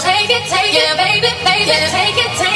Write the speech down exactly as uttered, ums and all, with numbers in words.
Take it, take it, yeah, baby, baby, yeah, take it, take it.